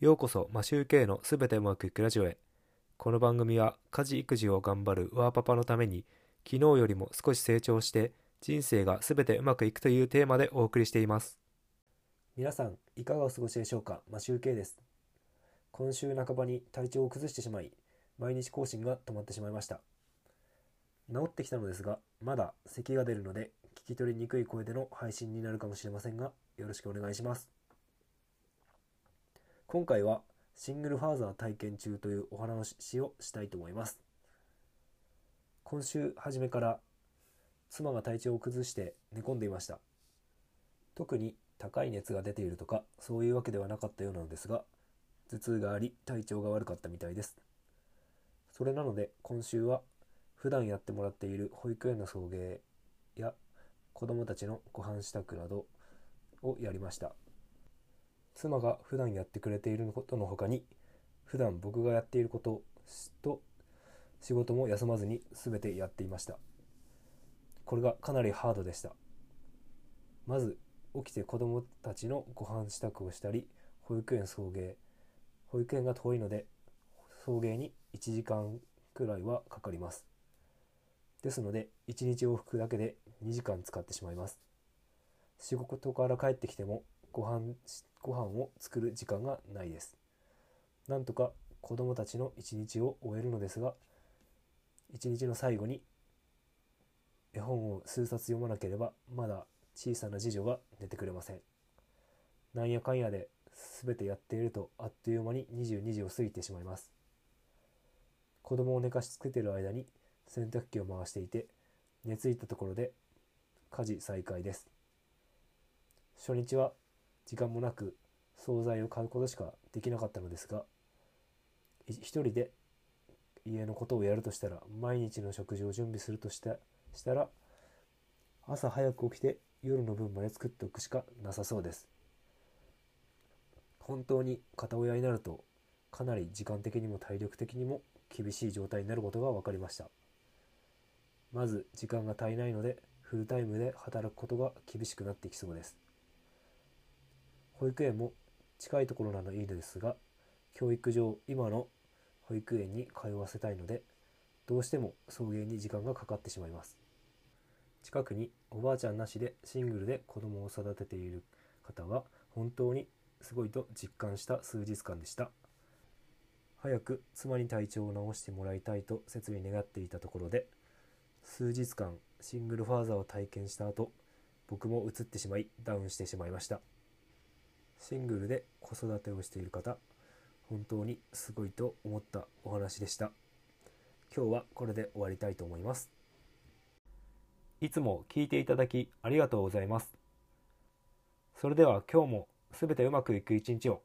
ようこそマシューケイのすべてうまくいくラジオへ。この番組は家事育児を頑張るワーパパのために、昨日よりも少し成長して人生がすべてうまくいくというテーマでお送りしています。皆さんいかがお過ごしでしょうか。マシューケイです。今週半ばに体調を崩してしまい、毎日更新が止まってしまいました。治ってきたのですが、まだ咳が出るので聞き取りにくい声での配信になるかもしれませんが、よろしくお願いします。今回はシングルファーザー体験中というお話をしたいと思います。今週初めから妻が体調を崩して寝込んでいました。特に高い熱が出ているとかそういうわけではなかったようなのですが、頭痛があり体調が悪かったみたいです。それなので今週は普段やってもらっている保育園の送迎や子どもたちのご飯支度などをやりました。妻が普段やってくれていることの他に、普段僕がやっていることと仕事も休まずに全てやっていました。これがかなりハードでした。まず起きて子どもたちのご飯支度をしたり、保育園が遠いので送迎に1時間くらいはかかります。ですので1日往復だけで2時間使ってしまいます。仕事から帰ってきてもご飯を作る時間がないです。なんとか子どもたちの一日を終えるのですが、一日の最後に絵本を数冊読まなければまだ小さな次女が寝てくれません。なんやかんやで全てやっているとあっという間に22時を過ぎてしまいます。子どもを寝かしつけている間に洗濯機を回していて、寝ついたところで家事再開です。初日は時間もなく惣菜を買うことしかできなかったのですが、一人で家のことをやるとしたら、毎日の食事を準備するとしたら朝早く起きて夜の分まで作っておくしかなさそうです。本当に片親になるとかなり時間的にも体力的にも厳しい状態になることが分かりました。まず時間が足りないのでフルタイムで働くことが厳しくなってきそうです。保育園も近いところなのいいですが、教育上今の保育園に通わせたいので、どうしても送迎に時間がかかってしまいます。近くにおばあちゃんなしでシングルで子供を育てている方は本当にすごいと実感した数日間でした。早く妻に体調を治してもらいたいと切に願っていたところで、数日間シングルファーザーを体験した後、僕も移ってしまいダウンしてしまいました。シングルで子育てをしている方、本当にすごいと思ったお話でした。今日はこれで終わりたいと思います。いつも聞いていただきありがとうございます。それでは今日もすべてうまくいく一日を。